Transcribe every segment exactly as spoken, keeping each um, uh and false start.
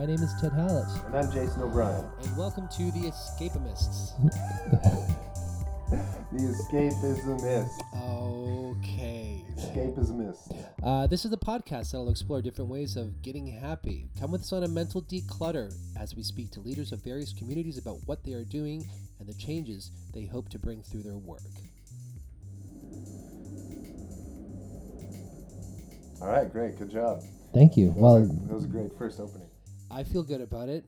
My name is Ted Hallett. And I'm Jason O'Brien. And welcome to The Escapimists. The Escapismists. Okay. Escapismists. Uh, this is the podcast that will explore different ways of getting happy. Come with us on a mental declutter as we speak to leaders of various communities about what they are doing and the changes they hope to bring through their work. All right, great. Good job. Thank you. That well, was a, that was a great first opening. I feel good about it.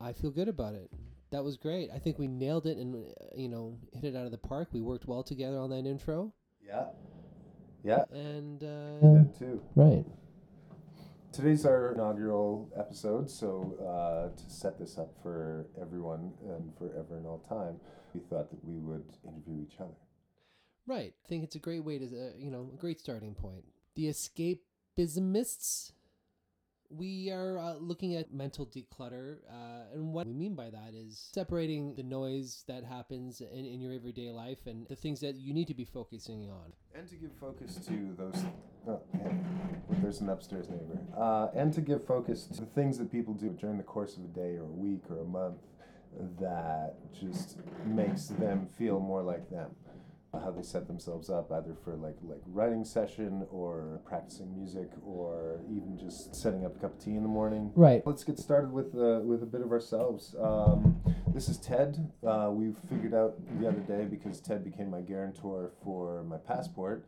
I feel good about it. That was great. I think we nailed it and, you know, hit it out of the park. We worked well together on that intro. Yeah. Yeah. And, uh... You did too. Right. Today's our inaugural episode, so uh, to set this up for everyone and forever and all time, we thought that we would interview each other. Right. I think it's a great way to, uh, you know, a great starting point. The Escapismists. We are uh, looking at mental declutter, uh, and what we mean by that is separating the noise that happens in, in your everyday life and the things that you need to be focusing on. And to give focus to those... Oh, man. There's an upstairs neighbor. Uh, and to give focus to the things that people do during the course of a day or a week or a month that just makes them feel more like them. How they set themselves up, either for like like writing session or practicing music or even just setting up a cup of tea in the morning. Right. Let's get started with uh, with a bit of ourselves. Um, this is Ted. Uh, we figured out the other day, because Ted became my guarantor for my passport,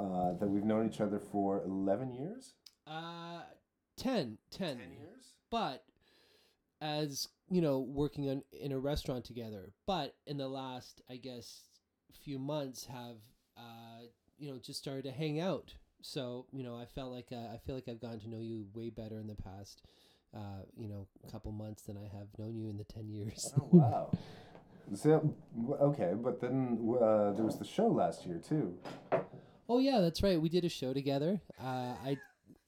uh, that we've known each other for eleven years. Uh, ten. Ten. Ten years. But as you know, working on in a restaurant together. But in the last, I guess, few months have uh you know just started to hang out, so you know I felt like uh, I feel like I've gotten to know you way better in the past uh you know couple months than I have known you in the ten years. Oh wow. So okay, but then uh there was the show last year too. Oh yeah, that's right, we did a show together. uh I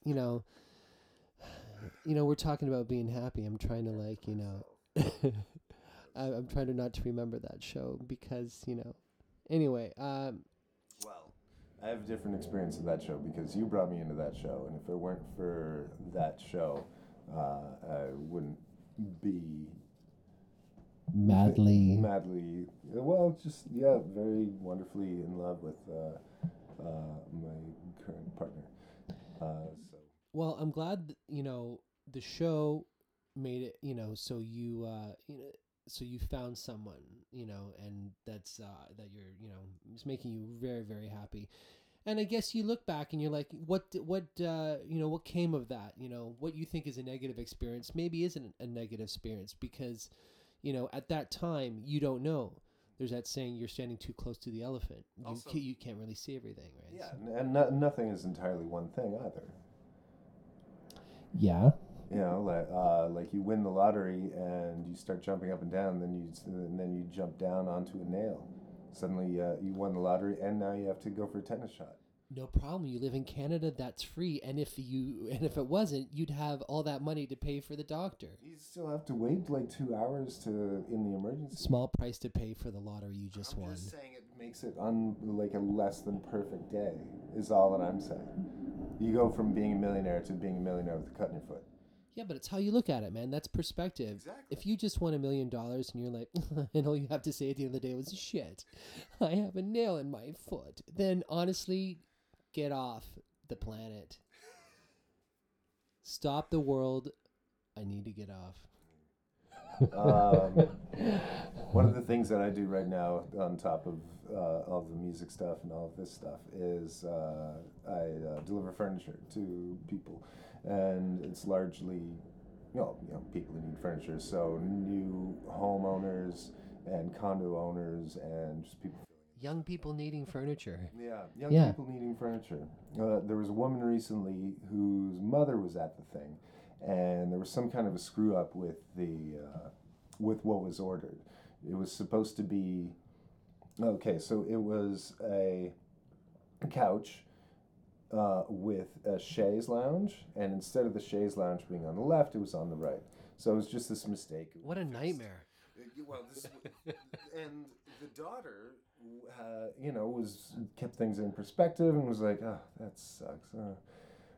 you know you know we're talking about being happy. I'm trying to like you know I'm trying to not to remember that show because you know Anyway, um, well, I have a different experience of that show because you brought me into that show, and if it weren't for that show, uh, I wouldn't be madly, madly, well, just yeah, very wonderfully in love with uh, uh, my current partner. Uh, so. Well, I'm glad that, you know the show made it. You know, so you uh, you know. So you found someone, you know, and that's, uh, that you're, you know, it's making you very, very happy. And I guess you look back and you're like, what, what, uh, you know, what came of that? You know, what you think is a negative experience maybe isn't a negative experience because, you know, at that time you don't know. There's that saying, you're standing too close to the elephant. You, also, ca- you can't really see everything, right? Yeah. So. And no- nothing is entirely one thing either. Yeah. You know, like uh, like you win the lottery and you start jumping up and down, and then you and then you jump down onto a nail. Suddenly, uh, you won the lottery, and now you have to go for a tennis shot. No problem. You live in Canada; that's free. And if you and if it wasn't, you'd have all that money to pay for the doctor. You still have to wait like two hours to in the emergency. Small price to pay for the lottery you just I'm won. I'm just saying it makes it un like a less than perfect day. Is all that I'm saying. You go from being a millionaire to being a millionaire with a cut in your foot. Yeah, but it's how you look at it, man. That's perspective. Exactly. If you just won a million dollars and you're like, and all you have to say at the end of the day was, shit, I have a nail in my foot, then honestly, get off the planet. Stop the world. I need to get off. Um, one of the things that I do right now, on top of uh, all the music stuff and all of this stuff, is uh, I uh, deliver furniture to people. And it's largely, you know, you know, people who need furniture. So new homeowners and condo owners and just people. Young people needing furniture. Yeah, young yeah. people needing furniture. Uh, there was a woman recently whose mother was at the thing, and there was some kind of a screw up with the uh, with what was ordered. It was supposed to be okay. So it was a couch. Uh, with a chaise lounge, and instead of the chaise lounge being on the left, it was on the right. So it was just this mistake. What a nightmare! Well, this and the daughter, uh, you know, was kept things in perspective and was like, "Oh, that sucks." Uh,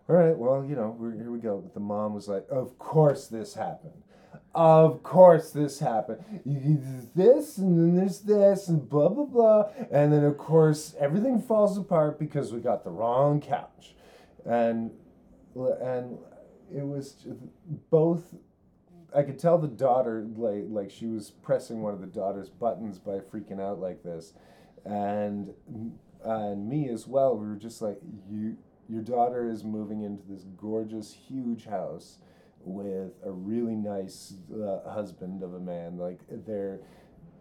all right, well, you know, here we go. The mom was like, of course this happened. Of course this happened. You do this, and then there's this, and blah, blah, blah. And then, of course, everything falls apart because we got the wrong couch. And and it was both... I could tell the daughter, like, like she was pressing one of the daughter's buttons by freaking out like this. And, and me as well, we were just like, you... Your daughter is moving into this gorgeous, huge house with a really nice uh, husband of a man. Like they're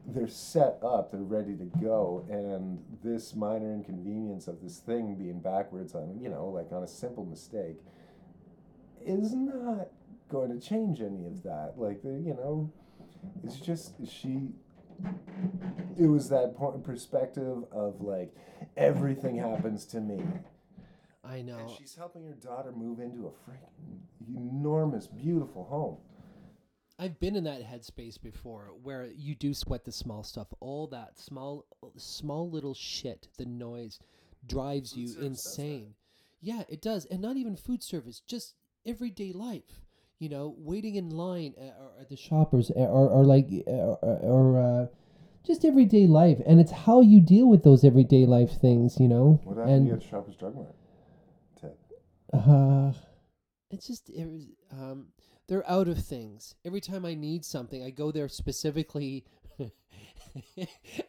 they're set up, they're ready to go, and this minor inconvenience of this thing being backwards on, you know, like on a simple mistake, is not going to change any of that. Like the, you know, it's just she. It was that point perspective of like everything happens to me. I know. And she's helping her daughter move into a freaking enormous, beautiful home. I've been in that headspace before, where you do sweat the small stuff, all that small, small little shit. The noise drives you insane. Yeah, it does, and not even food service, just everyday life. You know, waiting in line at, or at the shoppers, or or like, or, or uh, just everyday life, and it's how you deal with those everyday life things. You know, what happened at the Shoppers Drug Mart? Uh, it's just, it was, um, they're out of things. Every time I need something, I go there specifically.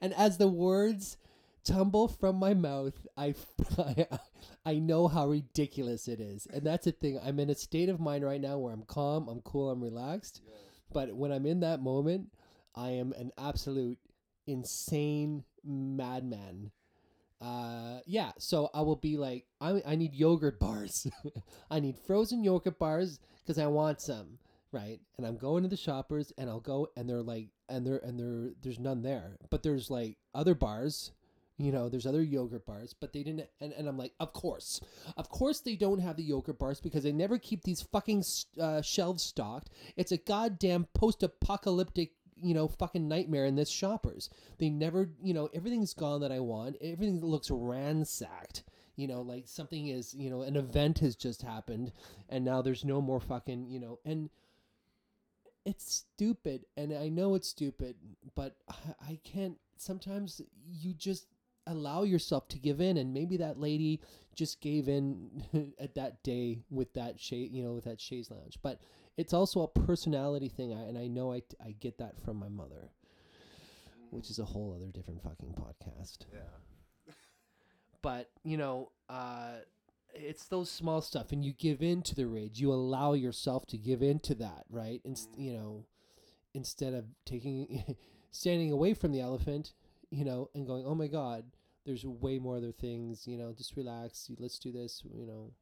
And as the words tumble from my mouth, I, I, I know how ridiculous it is. And that's the thing. I'm in a state of mind right now where I'm calm, I'm cool, I'm relaxed. Yeah. But when I'm in that moment, I am an absolute insane madman. Uh, yeah, so I will be like, I I need yogurt bars. I need frozen yogurt bars because I want some, right? And I'm going to the Shoppers, and I'll go, and they're like, and they're and they're there's none there, but there's like other bars, you know, there's other yogurt bars, but they didn't. And, and I'm like, of course, of course they don't have the yogurt bars because they never keep these fucking uh, shelves stocked. It's a goddamn post-apocalyptic, you know, fucking nightmare in this Shoppers. They never, you know, everything's gone that I want. Everything looks ransacked. You know, like something is, you know, an event has just happened, and now there's no more fucking, you know, and it's stupid, and I know it's stupid, but I, I can't, sometimes you just allow yourself to give in, and maybe that lady just gave in at that day with that shade, you know, with that chaise lounge, but it's also a personality thing, I, and I know I, I get that from my mother, which is a whole other different fucking podcast. Yeah. But, you know, uh, it's those small stuff, and you give in to the rage. You allow yourself to give in to that, right? And, you know, instead of taking standing away from the elephant, you know, and going, oh, my God, there's way more other things, you know, just relax. Let's do this, you know.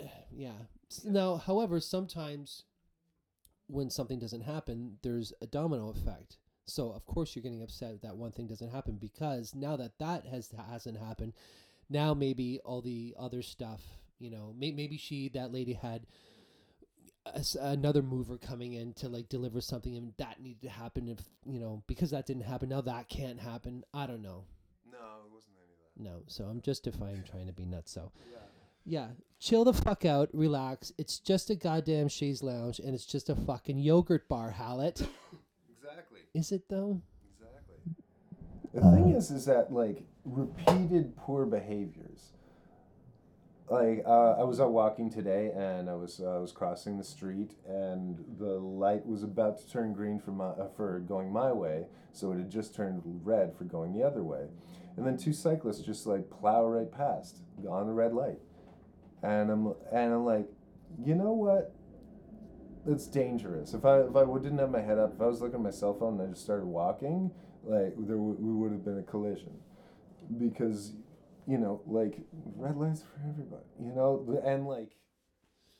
Uh, yeah. Now, however, sometimes when something doesn't happen, there's a domino effect. So, of course, you're getting upset that one thing doesn't happen because now that that has, hasn't happened, now maybe all the other stuff, you know, may, maybe she, that lady had a, another mover coming in to, like, deliver something, and that needed to happen, if you know, because that didn't happen. Now that can't happen. I don't know. No, it wasn't any of that. No, so I'm justifying trying to be nuts, so... Yeah. Yeah, chill the fuck out, relax. It's just a goddamn chaise lounge, and it's just a fucking yogurt bar, Hallett. Exactly. Is it, though? Exactly. The uh, thing is, is that, like, repeated poor behaviors. Like, uh, I was out walking today, and I was uh, I was crossing the street, and the light was about to turn green for, my, uh, for going my way, so it had just turned red for going the other way. And then two cyclists just, like, plow right past on the red light. And I'm and I'm like, you know what? It's dangerous. If I if I didn't have my head up, if I was looking at my cell phone and I just started walking, like there w- we would have been a collision, because, you know, like red lights for everybody, you know, and like.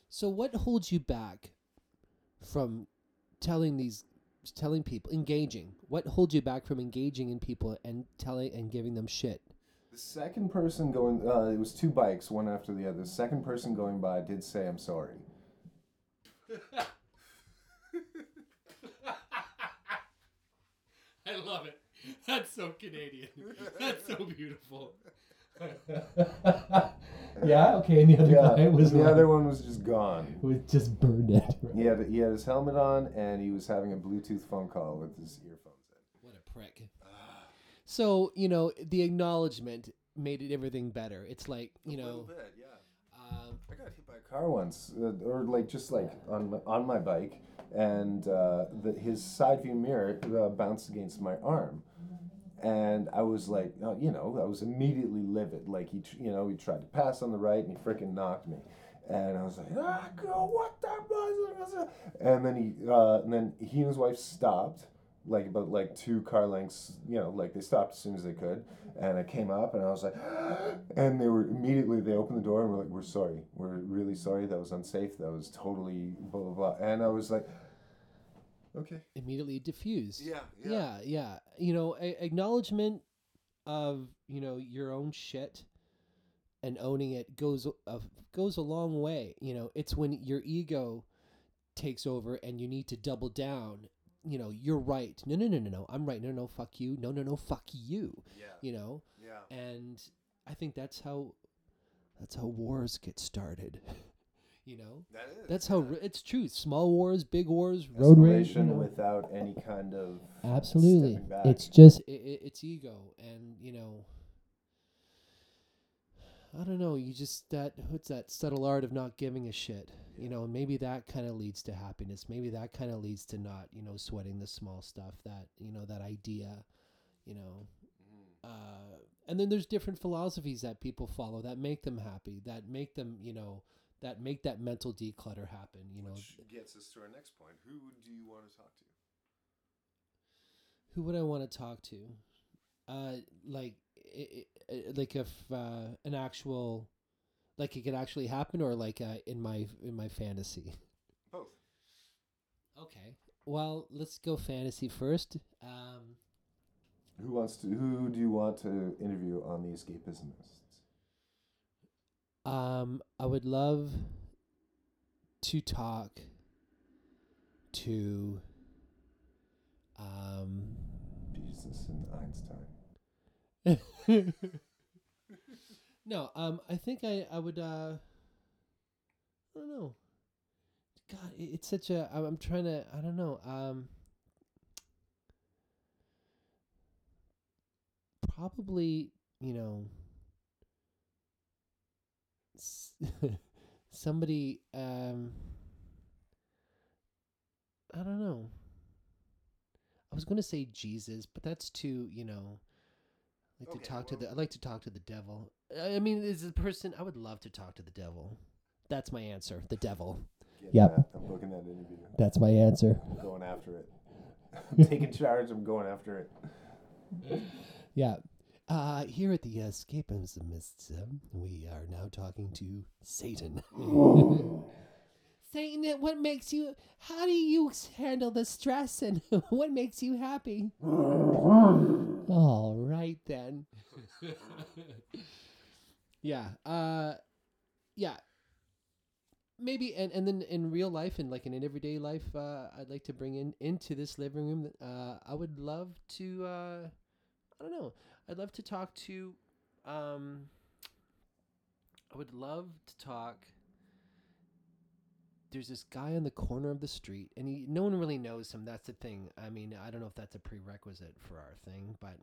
So what holds you back from telling these, telling people, engaging? What holds you back from engaging in people and telling and giving them shit? The second person going, uh, it was two bikes, one after the other. The second person going by did say, I'm sorry. I love it. That's so Canadian. That's so beautiful. Yeah, okay, and the other yeah, guy was... The like, other one was just gone. Was just burned out. Right? He, had, he had his helmet on, and he was having a Bluetooth phone call with his earphones in. What a prick. So, you know, the acknowledgement made it everything better. It's like, you know... A little bit, yeah. Um, I got hit by a car once, uh, or like just like on my, on my bike, and uh, the, his side view mirror uh, bounced against my arm. And I was like, oh, you know, I was immediately livid. Like, he, you know, he tried to pass on the right, and he freaking knocked me. And I was like, ah, girl, what the... And then he, uh, and then he and his wife stopped, like, about, like, two car lengths, you know, like, they stopped as soon as they could. And I came up, and I was like, ah! And they were, immediately, they opened the door, and were like, we're sorry. We're really sorry. That was unsafe. That was totally blah, blah, blah. And I was like... Okay. Immediately diffused. Yeah, yeah. Yeah, yeah. You know, a- acknowledgement of, you know, your own shit and owning it goes a, goes a long way. You know, it's when your ego takes over and you need to double down. You know, you're right. No, no, no, no, no. I'm right. No, no, fuck you. No, no, no, fuck you. Yeah. You know? Yeah. And I think that's how that's how wars get started. You know, that is, that's how yeah. it's true. Small wars, big wars, road rage, you know. Without any kind of absolutely. It's just it, it's ego, and you know, I don't know. You just that what's that subtle art of not giving a shit. Yeah. You know, maybe that kind of leads to happiness. Maybe that kind of leads to not you know sweating the small stuff. That you know that idea, you know. Mm. Uh, and then there's different philosophies that people follow that make them happy. That make them you know. That make that mental declutter happen, you know. Which gets us to our next point. Who do you want to talk to? Who would I want to talk to? Uh, like, it, it, like if uh, an actual, like it could actually happen, or like uh, in my in my fantasy. Both. Okay. Well, let's go fantasy first. Um, who wants to? Who do you want to interview on The Escapismists? Um, I would love to talk to um, Jesus and Einstein. No, um, I think I, I would, uh, I don't know. God, it, it's such a, I'm, I'm trying to, I don't know, um, probably, you know, somebody, um, I don't know. I was going to say Jesus, but that's too, you know, like okay, to talk well, to the, I'd like to talk to the devil. I mean, is a person, I would love to talk to the devil. That's my answer. The devil. Yeah. Yep. I'm looking at that interview. That's my answer. I'm going after it. I'm taking charge. I'm going after it. Yeah. Uh, here at the Escapismists, we are now talking to Satan. Satan, what makes you, how do you handle the stress and what makes you happy? All right, then. yeah. Uh, yeah. Maybe, and, and then in real life and like in an everyday life, uh, I'd like to bring in into this living room, uh, I would love to, uh, I don't know. I'd love to talk to, um, I would love to talk, there's this guy on the corner of the street, and he, no one really knows him, that's the thing. I mean, I don't know if that's a prerequisite for our thing, but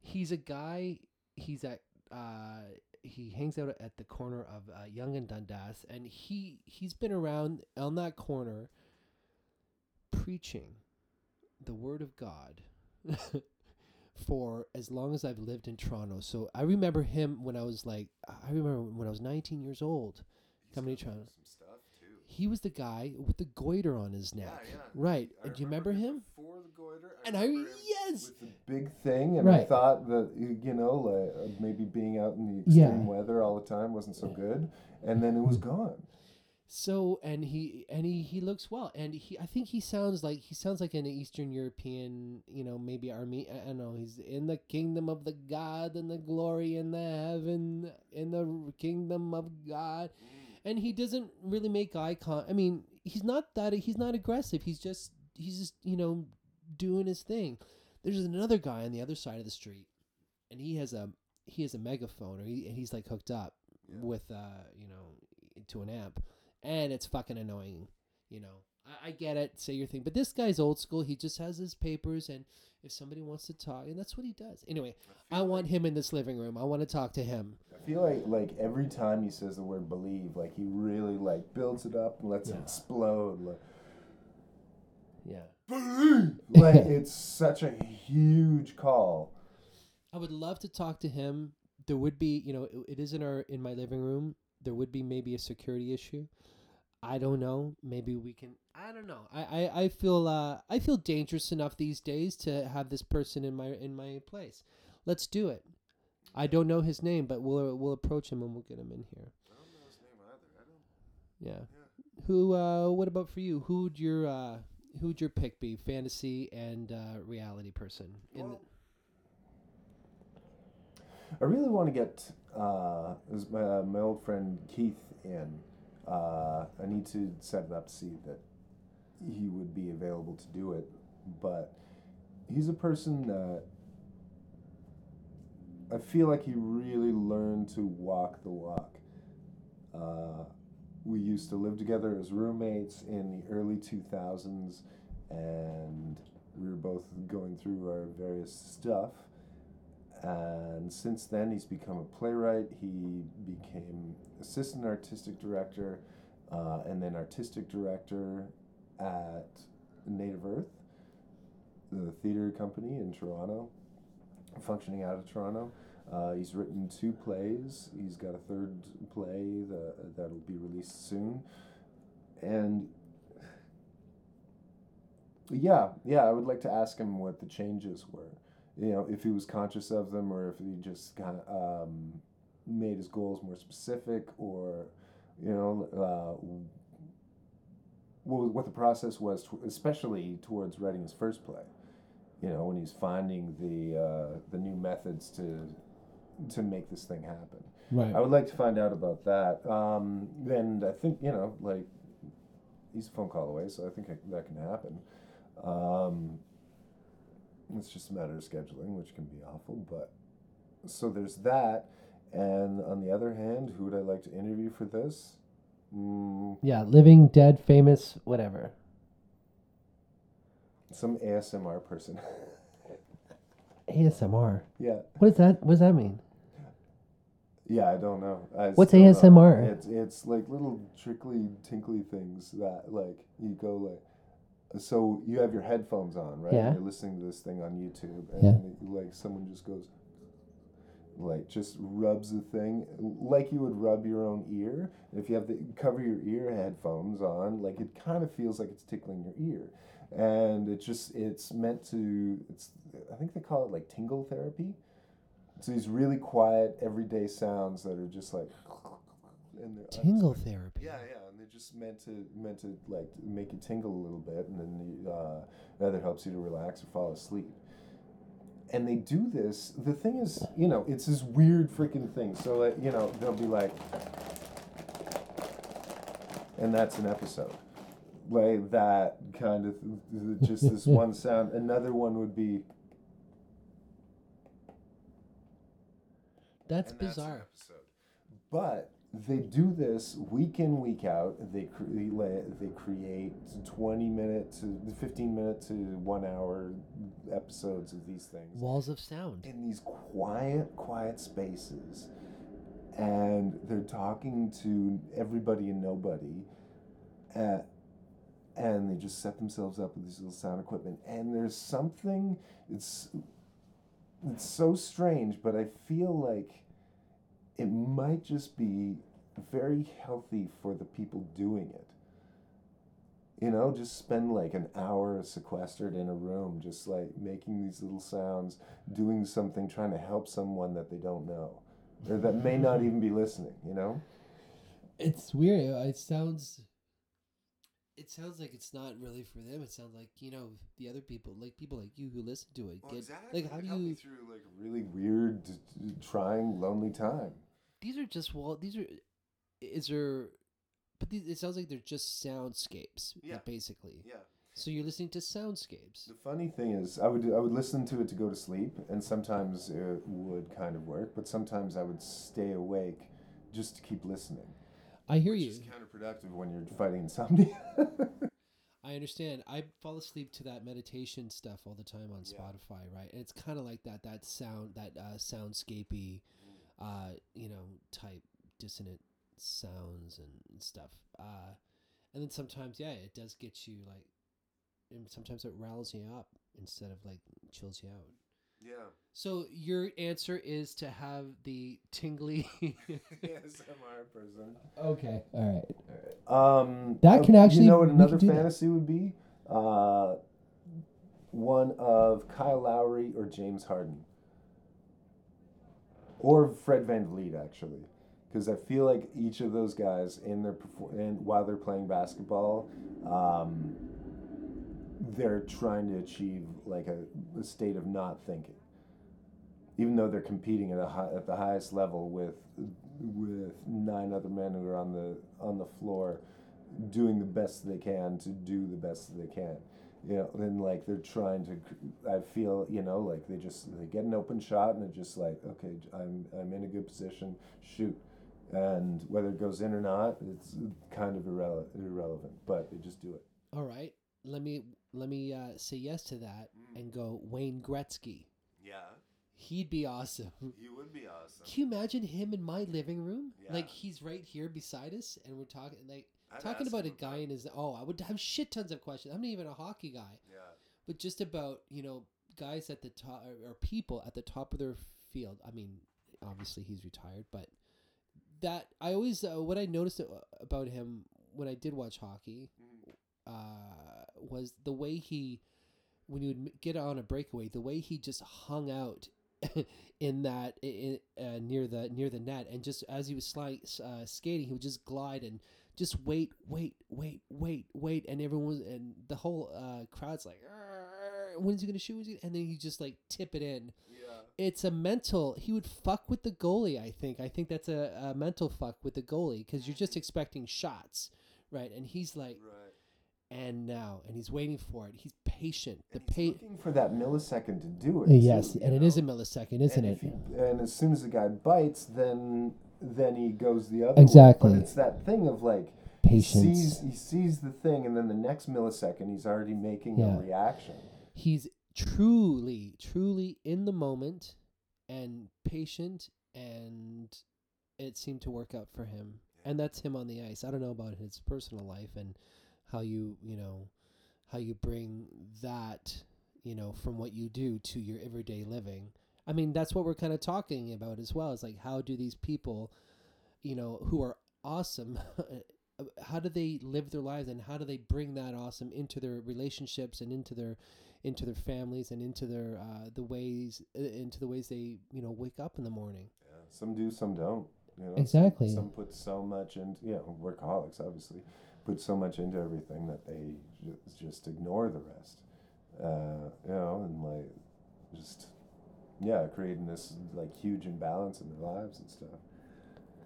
he's a guy, he's at, uh, he hangs out at the corner of uh, Yonge and Dundas, and he, he's been around on that corner preaching the word of God. For as long as I've lived in Toronto. So I remember him when I was like, I remember when I was nineteen years old, he's coming to Toronto. Some stuff too. He was the guy with the goiter on his neck. Yeah, yeah. Right. I and do you remember him? Before the goiter. I and I, yes. With the big thing. And right. I thought that, you know, like maybe being out in the extreme yeah. weather all the time wasn't so yeah. good. And then it was gone. So, and he, and he, he looks well, and he, I think he sounds like, he sounds like an Eastern European, you know, maybe Armenian, I don't know, he's in the kingdom of the God and the glory in the heaven, in the kingdom of God, and he doesn't really make eye con, I mean, he's not that, he's not aggressive, he's just, he's just, you know, doing his thing. There's another guy on the other side of the street, and he has a, he has a megaphone, or he, he's like hooked up yeah. with uh you know to an amp, and it's fucking annoying. You know, I, I get it. Say your thing, but this guy's old school. He just has his papers, and if somebody wants to talk, and that's what he does. Anyway, I, I want like, him in this living room. I want to talk to him. I feel like like every time he says the word believe, like he really like builds it up and lets yeah. it explode. Like, yeah. Like, it's such a huge call. I would love to talk to him. There would be, you know, it, it is in our in my living room. There would be maybe a security issue. I don't know. Maybe we can. I don't know. I, I, I feel uh I feel dangerous enough these days to have this person in my in my place. Let's do it. I don't know his name, but we'll we'll approach him and we'll get him in here. I don't know his name either. I don't. Yeah. yeah. Who? Uh. What about for you? Who'd your uh. Who'd your pick be, fantasy and uh, reality person? In well, the... I really want to get uh, was my, uh, my old friend Keith in. Uh, I need to set it up to see that he would be available to do it, but he's a person that I feel like he really learned to walk the walk. Uh, We used to live together as roommates in the early two thousands, and we were both going through our various stuff. And since then, he's become a playwright. He became assistant artistic director, uh, and then artistic director at Native Earth, the theater company in Toronto, functioning out of Toronto. Uh, he's written two plays. He's got a third play the, that'll be released soon. And yeah, yeah, I would like to ask him what the changes were. You know, if he was conscious of them, or if he just kind of um, made his goals more specific, or, you know, uh, what, what the process was, to, especially towards writing his first play. You know, when he's finding the uh, the new methods to... to make this thing happen. Right. I would like to find out about that. Um, and I think, you know, like, he's a phone call away, so I think I, that can happen. Um, it's just a matter of scheduling, which can be awful, but... So there's that, and on the other hand, who would I like to interview for this? Mm. Yeah, living, dead, famous, whatever. Some A S M R person. A S M R. Yeah. What is that? What does that mean? Yeah, I don't know. I What's A S M R? Know. It's it's like little trickly, tinkly things that like you go like. So you have your headphones on, right? Yeah. And you're listening to this thing on YouTube, and yeah. like someone just goes, like just rubs the thing like you would rub your own ear. If you have the cover your ear headphones on, like it kind of feels like it's tickling your ear. And it just, it's meant to, it's, I think they call it like tingle therapy. So these really quiet, everyday sounds that are just like, and tingle just, therapy. Yeah, yeah, and they're just meant to, meant to like make you tingle a little bit, and then the, uh, it either helps you to relax or fall asleep. And they do this, the thing is, you know, it's this weird freaking thing. So, like, you know, they'll be like, and that's an episode. Like that kind of just this one sound. Another one would be that's bizarre. That's an episode. But they do this week in, week out. They create they create twenty minute to fifteen minute to one hour episodes of these things. Walls of sound in these quiet, quiet spaces, and they're talking to everybody and nobody. At, And they just set themselves up with this little sound equipment. And there's something, it's it's so strange, but I feel like it might just be very healthy for the people doing it. You know, just spend like an hour sequestered in a room, just like making these little sounds, doing something, trying to help someone that they don't know, or that may not even be listening, you know? It's weird. It sounds... It sounds like it's not really for them. It sounds like, you know, the other people, like people like you who listen to it. Well, get, exactly. Like, how do help you me through like a really weird, trying, lonely time? These are just wall. These are, is there, but these, it sounds like they're just soundscapes. Yeah. Like, basically. Yeah. So you're listening to soundscapes. The funny thing is, I would I would listen to it to go to sleep, and sometimes it would kind of work, but sometimes I would stay awake just to keep listening. I hear which you. It's counterproductive when you're fighting insomnia. I understand. I fall asleep to that meditation stuff all the time on yeah. Spotify, right? And it's kind of like that that sound that uh, soundscapey, uh, you know, type dissonant sounds and stuff. Uh, and then sometimes, yeah, it does get you like. And sometimes it riles you up instead of like chills you out. Yeah. So your answer is to have the tingly A S M R person. Okay. All right. All right. Um, that can actually. You know what another fantasy would be? Uh, one of Kyle Lowry or James Harden, or Fred VanVleet actually, because I feel like each of those guys in their perfor- and while they're playing basketball. Um, They're trying to achieve like a, a state of not thinking, even though they're competing at a high, at the highest level with with nine other men who are on the on the floor, doing the best they can to do the best they can, you know. And like they're trying to, I feel you know like they just they get an open shot and they're just like, okay, I'm I'm in a good position, shoot, and whether it goes in or not, it's kind of irrele- irrelevant, but they just do it. All right. Let me let me uh, say yes to that mm. and go Wayne Gretzky. Yeah, he'd be awesome. He would be awesome. Can you imagine him in my living room? Yeah. Like he's right here beside us, and we're talking like I'd talking about a guy in his. Oh, I would have shit tons of questions. I'm not even a hockey guy. Yeah, but just about you know guys at the top or, or people at the top of their field. I mean, obviously he's retired, but that I always uh, what I noticed about him when I did watch hockey. Mm. Uh, was the way he, when he would get on a breakaway, the way he just hung out in that in, uh, near the near the net, and just as he was sliding, uh, skating, he would just glide and just wait, wait, wait, wait, wait, and everyone was, and the whole uh, crowd's like, when's he gonna shoot? When's he? And then he just like tip it in. Yeah. It's a mental. He would fuck with the goalie. I think. I think that's a, a mental fuck with the goalie because you're just expecting shots, right? And he's like. Right. And now, and he's waiting for it. He's patient. The and he's pa- looking for that millisecond to do it. Yes, too, and know? It is a millisecond, isn't and it? You, and as soon as the guy bites, then then he goes the other exactly. way. Exactly. But it's that thing of like patience. He sees, he sees the thing, and then the next millisecond, he's already making yeah. a reaction. He's truly, truly in the moment, and patient, and it seemed to work out for him. And that's him on the ice. I don't know about his personal life and. How you, you know, how you bring that, you know, from what you do to your everyday living. I mean, that's what we're kind of talking about as well. It's like, how do these people, you know, who are awesome, how do they live their lives and how do they bring that awesome into their relationships and into their, into their families and into their, uh, the ways, into the ways they, you know, wake up in the morning. Yeah, some do, some don't. You know? Exactly. Some, some put so much into, you know, workaholics, obviously. Put so much into everything that they j- just ignore the rest, uh, you know, and like just yeah, creating this like huge imbalance in their lives and stuff.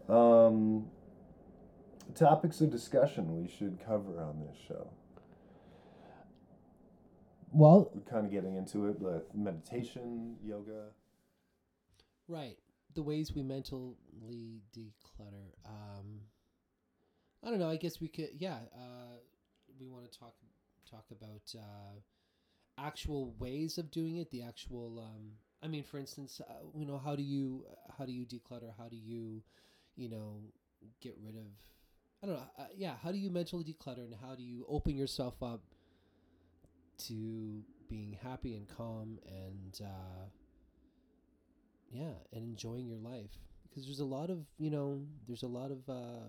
Um, topics of discussion we should cover on this show. Well, we're kind of getting into it with meditation, yoga, right? The ways we mentally declutter. Um, I don't know. I guess we could, yeah. Uh, we want to talk talk about uh, actual ways of doing it. The actual, um, I mean, for instance, uh, you know, how do you how do you declutter? How do you, you know, get rid of? I don't know. Uh, yeah, how do you mentally declutter, and how do you open yourself up to being happy and calm, and uh, yeah, and enjoying your life? Because there's a lot of, you know, there's a lot of. Uh,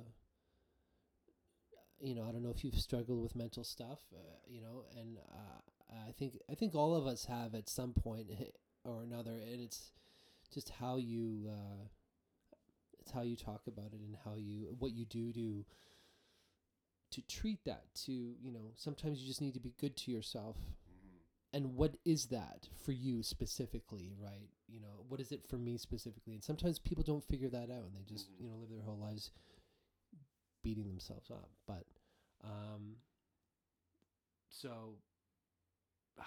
You know, I don't know if you've struggled with mental stuff, uh, you know, and uh, I think I think all of us have at some point or another, and it's just how you uh, it's how you talk about it and how you what you do to to treat that. To you know, sometimes you just need to be good to yourself. And what is that for you specifically, right? You know, what is it for me specifically? And sometimes people don't figure that out, and they just you know live their whole lives. Beating themselves up, but um so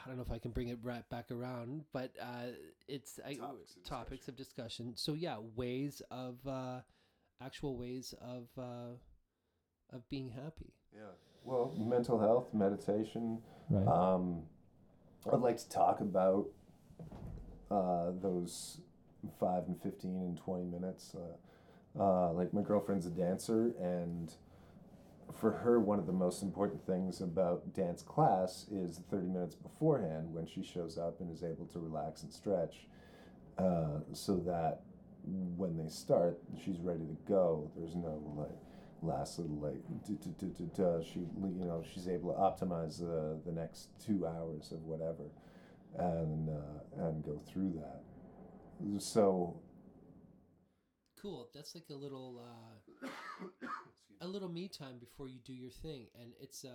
I don't know if I can bring it right back around, but uh, it's topics, I, of, topics discussion. of discussion. So yeah, ways of uh, actual ways of uh, of being happy. Yeah. Well, mental health, meditation. Right. Um, I'd like to talk about uh, those five and fifteen and twenty minutes. Uh, uh, like my girlfriend's a dancer, and for her, one of the most important things about dance class is the thirty minutes beforehand when she shows up and is able to relax and stretch, uh, so that when they start, she's ready to go. There's no like last little like duh, duh, duh, duh, duh. She, you know, she's able to optimize the the next two hours of whatever, and uh, and go through that. So. Cool. That's like a little, uh, a little me time before you do your thing, and it's, uh,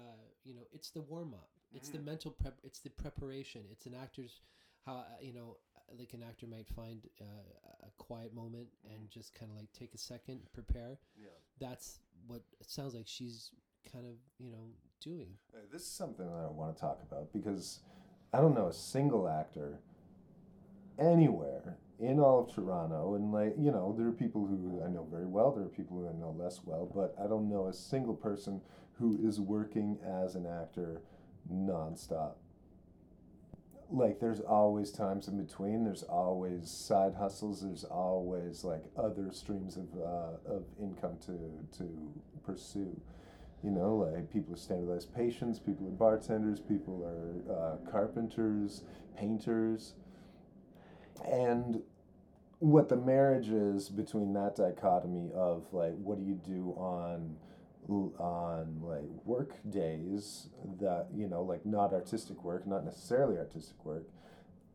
you know, it's the warm up, it's the mental prep, it's the preparation, it's an actor's, how you know, like an actor might find uh, a quiet moment and just kind of like take a second, prepare. Yeah. That's what it sounds like she's kind of, you know, doing. This is something that I want to talk about because I don't know a single actor anywhere in all of Toronto, and like, you know, there are people who I know very well, there are people who I know less well, but I don't know a single person who is working as an actor nonstop. Like, there's always times in between, there's always side hustles, there's always like other streams of uh, of income to to pursue. You know, like people are standardized patients, people are bartenders, people are uh, carpenters, painters. And what the marriage is between that dichotomy of like, what do you do on on like work days that, you know, like not artistic work, not necessarily artistic work,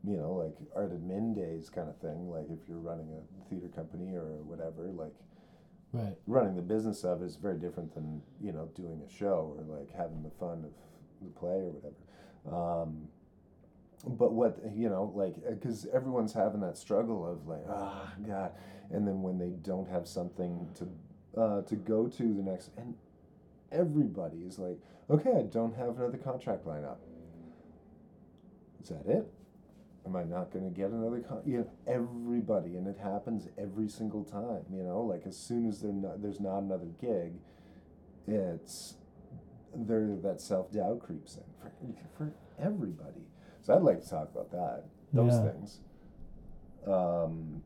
you know, like art admin days kind of thing, like if you're running a theater company or whatever, like right, running the business of is very different than, you know, doing a show or like having the fun of the play or whatever. Um, But what, you know, like, because everyone's having that struggle of like, oh, God. And then when they don't have something to uh, to go to the next, and everybody is like, okay, I don't have another contract lineup. Is that it? Am I not going to get another contract? You know, everybody, and it happens every single time, you know, like as soon as they're not, there's not another gig, it's, there that self-doubt creeps in for, for everybody. So I'd like to talk about that, those yeah. things. Um,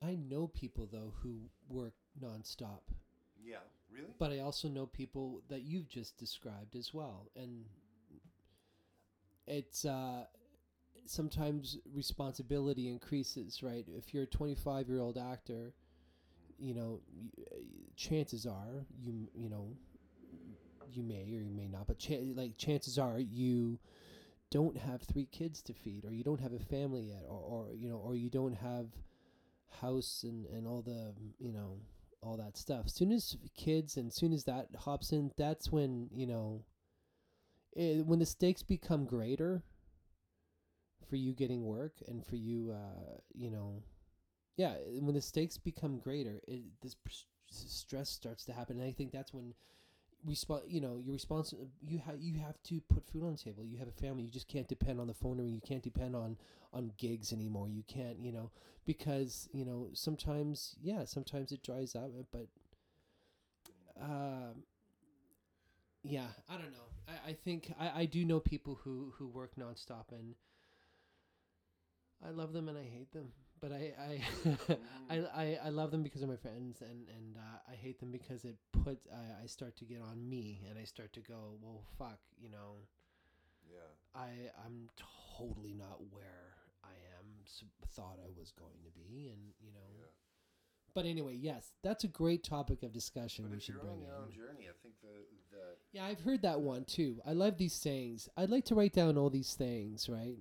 I know people, though, who work nonstop. Yeah, really? But I also know people that you've just described as well. And it's uh, sometimes responsibility increases, right? If you're a twenty-five-year-old actor, you know, chances are, you you know... you may or you may not, but cha- like chances are you don't have three kids to feed, or you don't have a family yet, or, or you know, or you don't have house and, and all the, you know, all that stuff. Soon as kids and soon as that hops in, that's when, you know, it, when the stakes become greater for you getting work and for you, uh, you know, yeah, when the stakes become greater, it, this stress starts to happen. And I think that's when Resp- you know, you're responsible. You have you have to put food on the table. You have a family. You just can't depend on the phone ring. You can't depend on, on gigs anymore. You can't, you know, because, you know, sometimes, yeah, sometimes it dries out. But, uh, yeah, I don't know. I, I think I, I do know people who, who work nonstop, and I love them and I hate them. But I I, I I I love them because they're my friends, and and uh, I hate them because it puts I, I start to get on me, and I start to go, well, fuck, you know. Yeah. I I'm totally not where I am thought I was going to be, and you know. Yeah. But anyway, yes, that's a great topic of discussion. But we if should you're bring on your in. own journey, I think the the. Yeah, I've heard that one too. I love these sayings. I'd like to write down all these things, right?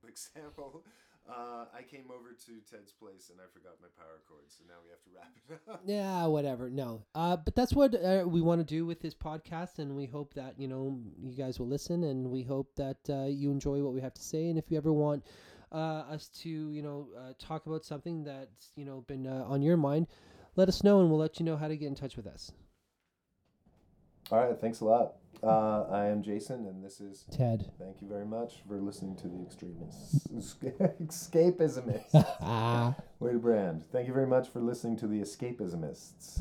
For example. Uh, I came over to Ted's place and I forgot my power cord, so now we have to wrap it up. Yeah, whatever. No, uh, but that's what uh, we want to do with this podcast, and we hope that, you know, you guys will listen, and we hope that uh, you enjoy what we have to say. And if you ever want uh, us to, you know, uh, talk about something that's, you know, been uh, on your mind, let us know, and we'll let you know how to get in touch with us. All right. Thanks a lot. Uh, I am Jason, and this is Ted. Thank you very much for listening to the Extremists. Escapismists. Way to brand. Thank you very much for listening to the Escapismists.